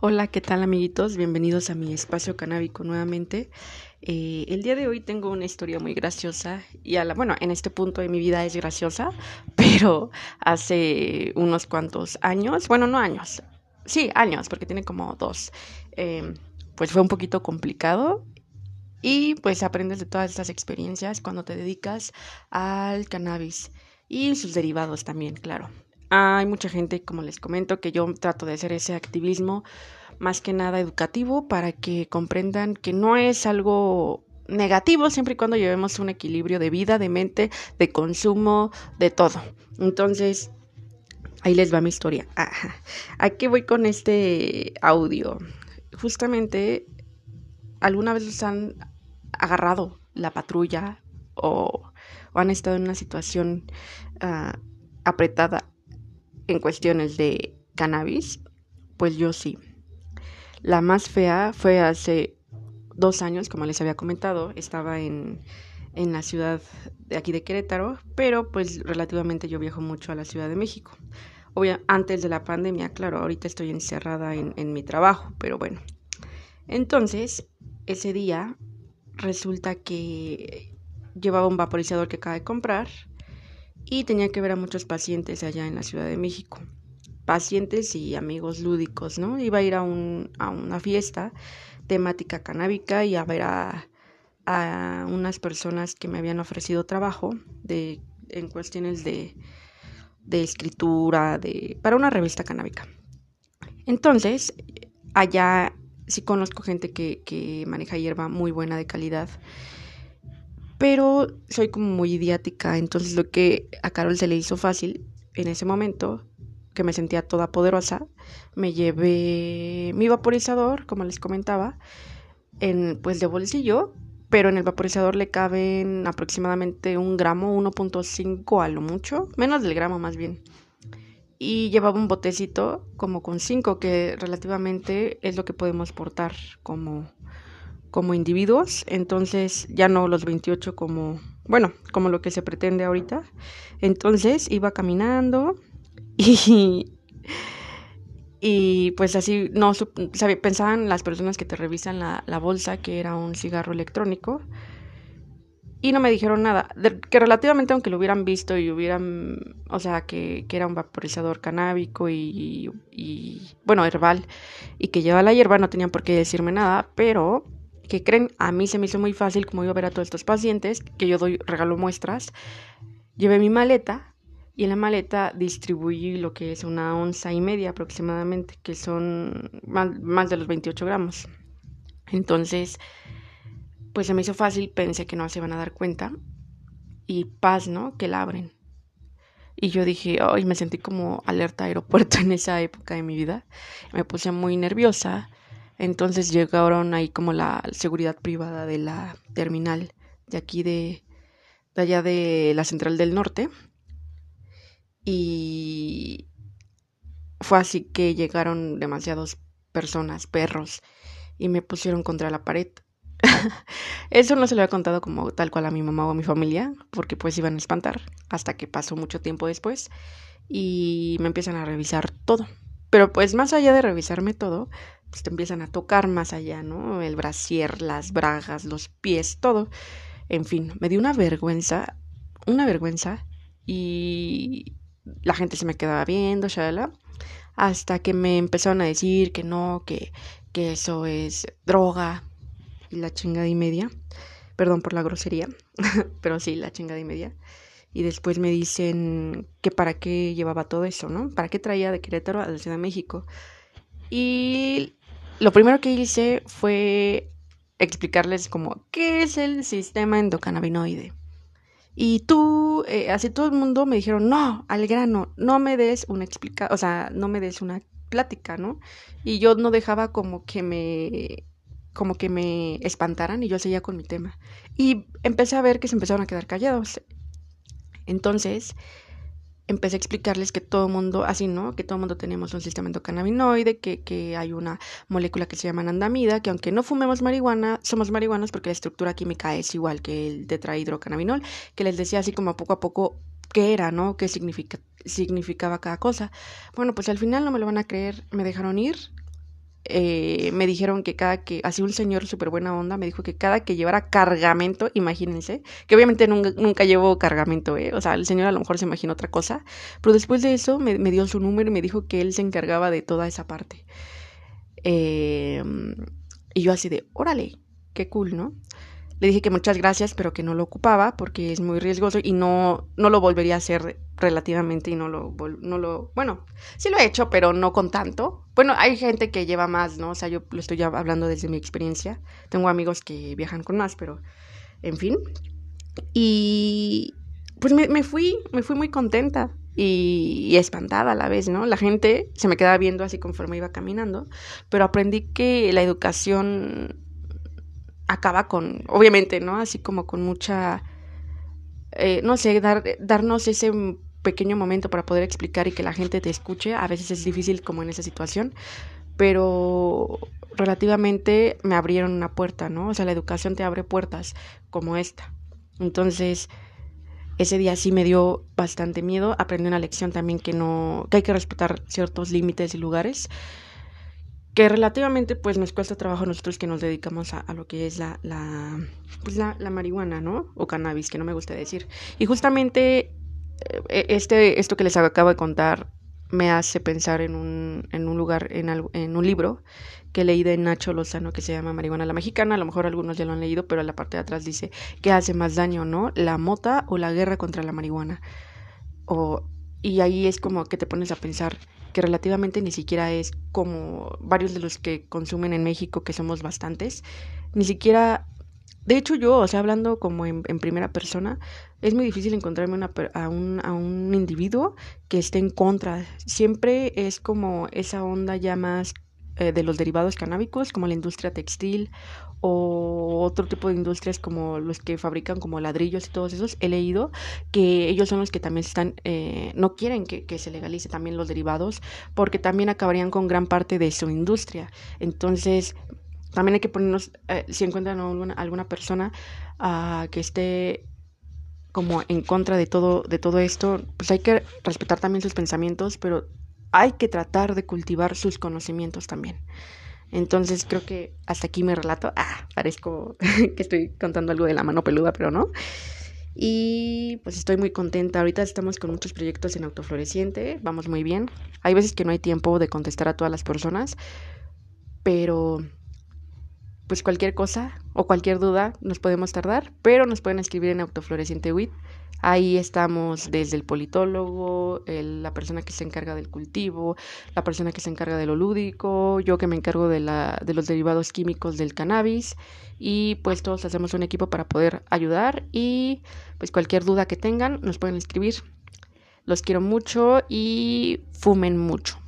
Hola, ¿qué tal amiguitos? Bienvenidos a mi espacio canábico nuevamente. El día de hoy tengo una historia muy graciosa y en este punto de mi vida es graciosa, pero hace unos cuantos años, años, porque tiene como 2, pues fue un poquito complicado y pues aprendes de todas estas experiencias cuando te dedicas al cannabis y sus derivados también, claro. Hay mucha gente, como les comento, que yo trato de hacer ese activismo más que nada educativo para que comprendan que no es algo negativo siempre y cuando llevemos un equilibrio de vida, de mente, de consumo, de todo. Entonces, ahí les va mi historia. ¿A qué voy con este audio? Justamente, ¿alguna vez los han agarrado la patrulla o han estado en una situación apretada en cuestiones de cannabis? Pues yo sí. La más fea fue hace 2 años, como les había comentado. Estaba en la ciudad de aquí de Querétaro, pero pues relativamente yo viajo mucho a la Ciudad de México. Antes de la pandemia, claro, ahorita estoy encerrada en mi trabajo, pero bueno. Entonces, ese día resulta que llevaba un vaporizador que acaba de comprar y tenía que ver a muchos pacientes allá en la Ciudad de México. Pacientes y amigos lúdicos, ¿no? Iba a ir a una fiesta temática canábica y a ver a unas personas que me habían ofrecido trabajo en cuestiones de escritura, para una revista canábica. Entonces, allá sí conozco gente que maneja hierba muy buena de calidad, pero soy como muy idiática, entonces lo que a Carol se le hizo fácil en ese momento, que me sentía toda poderosa, me llevé mi vaporizador, como les comentaba, pues de bolsillo, pero en el vaporizador le caben aproximadamente 1 gramo, 1.5 a lo mucho, menos del gramo más bien. Y llevaba un botecito como con 5, que relativamente es lo que podemos portar como individuos, entonces ya no los 28 como lo que se pretende ahorita. Entonces iba caminando y pues así no pensaban las personas que te revisan la bolsa que era un cigarro electrónico y no me dijeron nada, que relativamente aunque lo hubieran visto y que era un vaporizador canábico y herbal y que lleva la hierba, no tenían por qué decirme nada, pero ¿qué creen? A mí se me hizo muy fácil, como iba a ver a todos estos pacientes, que yo regalo muestras. Llevé mi maleta y en la maleta distribuí lo que es 1,5 onzas aproximadamente, que son más de los 28 gramos. Entonces, pues se me hizo fácil, pensé que no se iban a dar cuenta. Y paz, ¿no? Que la abren. Y yo dije, ay, me sentí como alerta aeropuerto en esa época de mi vida. Me puse muy nerviosa. Entonces llegaron ahí como la seguridad privada de la terminal de aquí de allá de la Central del Norte. Y fue así que llegaron demasiadas personas, perros, y me pusieron contra la pared. Eso no se lo había contado como tal cual a mi mamá o a mi familia, porque pues iban a espantar, hasta que pasó mucho tiempo después y me empiezan a revisar todo. Pero pues más allá de revisarme todo, pues te empiezan a tocar más allá, ¿no? El brasier, las bragas, los pies, todo. En fin, me dio una vergüenza, y la gente se me quedaba viendo, shalala, hasta que me empezaron a decir que no, que eso es droga, y la chingada y media. Perdón por la grosería, pero sí, la chingada y media. Y después me dicen que para qué llevaba todo eso, ¿no? ¿Para qué traía de Querétaro a la Ciudad de México? Y lo primero que hice fue explicarles como qué es el sistema endocannabinoide. Y así todo el mundo me dijeron, no, al grano, no me des no me des una plática, ¿no? Y yo no dejaba como que me espantaran y yo seguía con mi tema. Y empecé a ver que se empezaron a quedar callados. Entonces empecé a explicarles que todo mundo, así, ¿no? Que todo mundo tenemos un sistema endocannabinoide, que hay una molécula que se llama anandamida, que aunque no fumemos marihuana, somos marihuanos porque la estructura química es igual que el tetrahidrocannabinol, que les decía así como poco a poco qué era, ¿no? Qué significaba cada cosa. Bueno, pues al final no me lo van a creer, me dejaron ir me dijeron que cada que, así un señor súper buena onda, me dijo que cada que llevara cargamento, imagínense, que obviamente nunca llevo cargamento, o sea, el señor a lo mejor se imaginó otra cosa, pero después de eso me dio su número y me dijo que él se encargaba de toda esa parte. Y yo así de, órale, qué cool, ¿no? Le dije que muchas gracias, pero que no lo ocupaba porque es muy riesgoso y no lo volvería a hacer relativamente y no lo... Bueno, sí lo he hecho, pero no con tanto. Bueno, hay gente que lleva más, ¿no? O sea, yo lo estoy hablando desde mi experiencia. Tengo amigos que viajan con más, pero en fin. Y pues me fui muy contenta y espantada a la vez, ¿no? La gente se me quedaba viendo así conforme iba caminando, pero aprendí que la educación acaba con, obviamente, ¿no? Así como con mucha, no sé, darnos ese pequeño momento para poder explicar y que la gente te escuche. A veces es difícil como en esa situación, pero relativamente me abrieron una puerta, ¿no? O sea, la educación te abre puertas como esta. Entonces, ese día sí me dio bastante miedo. Aprendí una lección también que hay que respetar ciertos límites y lugares, que relativamente pues nos cuesta trabajo nosotros que nos dedicamos a lo que es la marihuana, ¿no? O cannabis, que no me gusta decir. Y justamente esto que les acabo de contar me hace pensar en un libro que leí de Nacho Lozano que se llama Marihuana la Mexicana. A lo mejor algunos ya lo han leído, pero en la parte de atrás dice, ¿qué hace más daño, no? ¿La mota o la guerra contra la marihuana? Y ahí es como que te pones a pensar que relativamente ni siquiera es como varios de los que consumen en México, que somos bastantes, ni siquiera, de hecho yo, o sea, hablando como en primera persona, es muy difícil encontrarme a un individuo que esté en contra. Siempre es como esa onda ya más de los derivados canábicos, como la industria textil o otro tipo de industrias como los que fabrican como ladrillos y todos esos. He leído que ellos son los que también están, no quieren que se legalice también los derivados, porque también acabarían con gran parte de su industria. Entonces también hay que ponernos, si encuentran alguna persona que esté como en contra de todo esto, pues hay que respetar también sus pensamientos, pero hay que tratar de cultivar sus conocimientos también. Entonces creo que hasta aquí mi relato. Parezco que estoy contando algo de la mano peluda, pero no. Y pues estoy muy contenta. Ahorita estamos con muchos proyectos en Autofloreciente. Vamos muy bien. Hay veces que no hay tiempo de contestar a todas las personas, pero pues cualquier cosa o cualquier duda nos podemos tardar, pero nos pueden escribir en Autofloreciente WIT. Ahí estamos desde el politólogo, la persona que se encarga del cultivo, la persona que se encarga de lo lúdico, yo que me encargo de los derivados químicos del cannabis, y pues todos hacemos un equipo para poder ayudar. Y pues cualquier duda que tengan nos pueden escribir. Los quiero mucho y fumen mucho.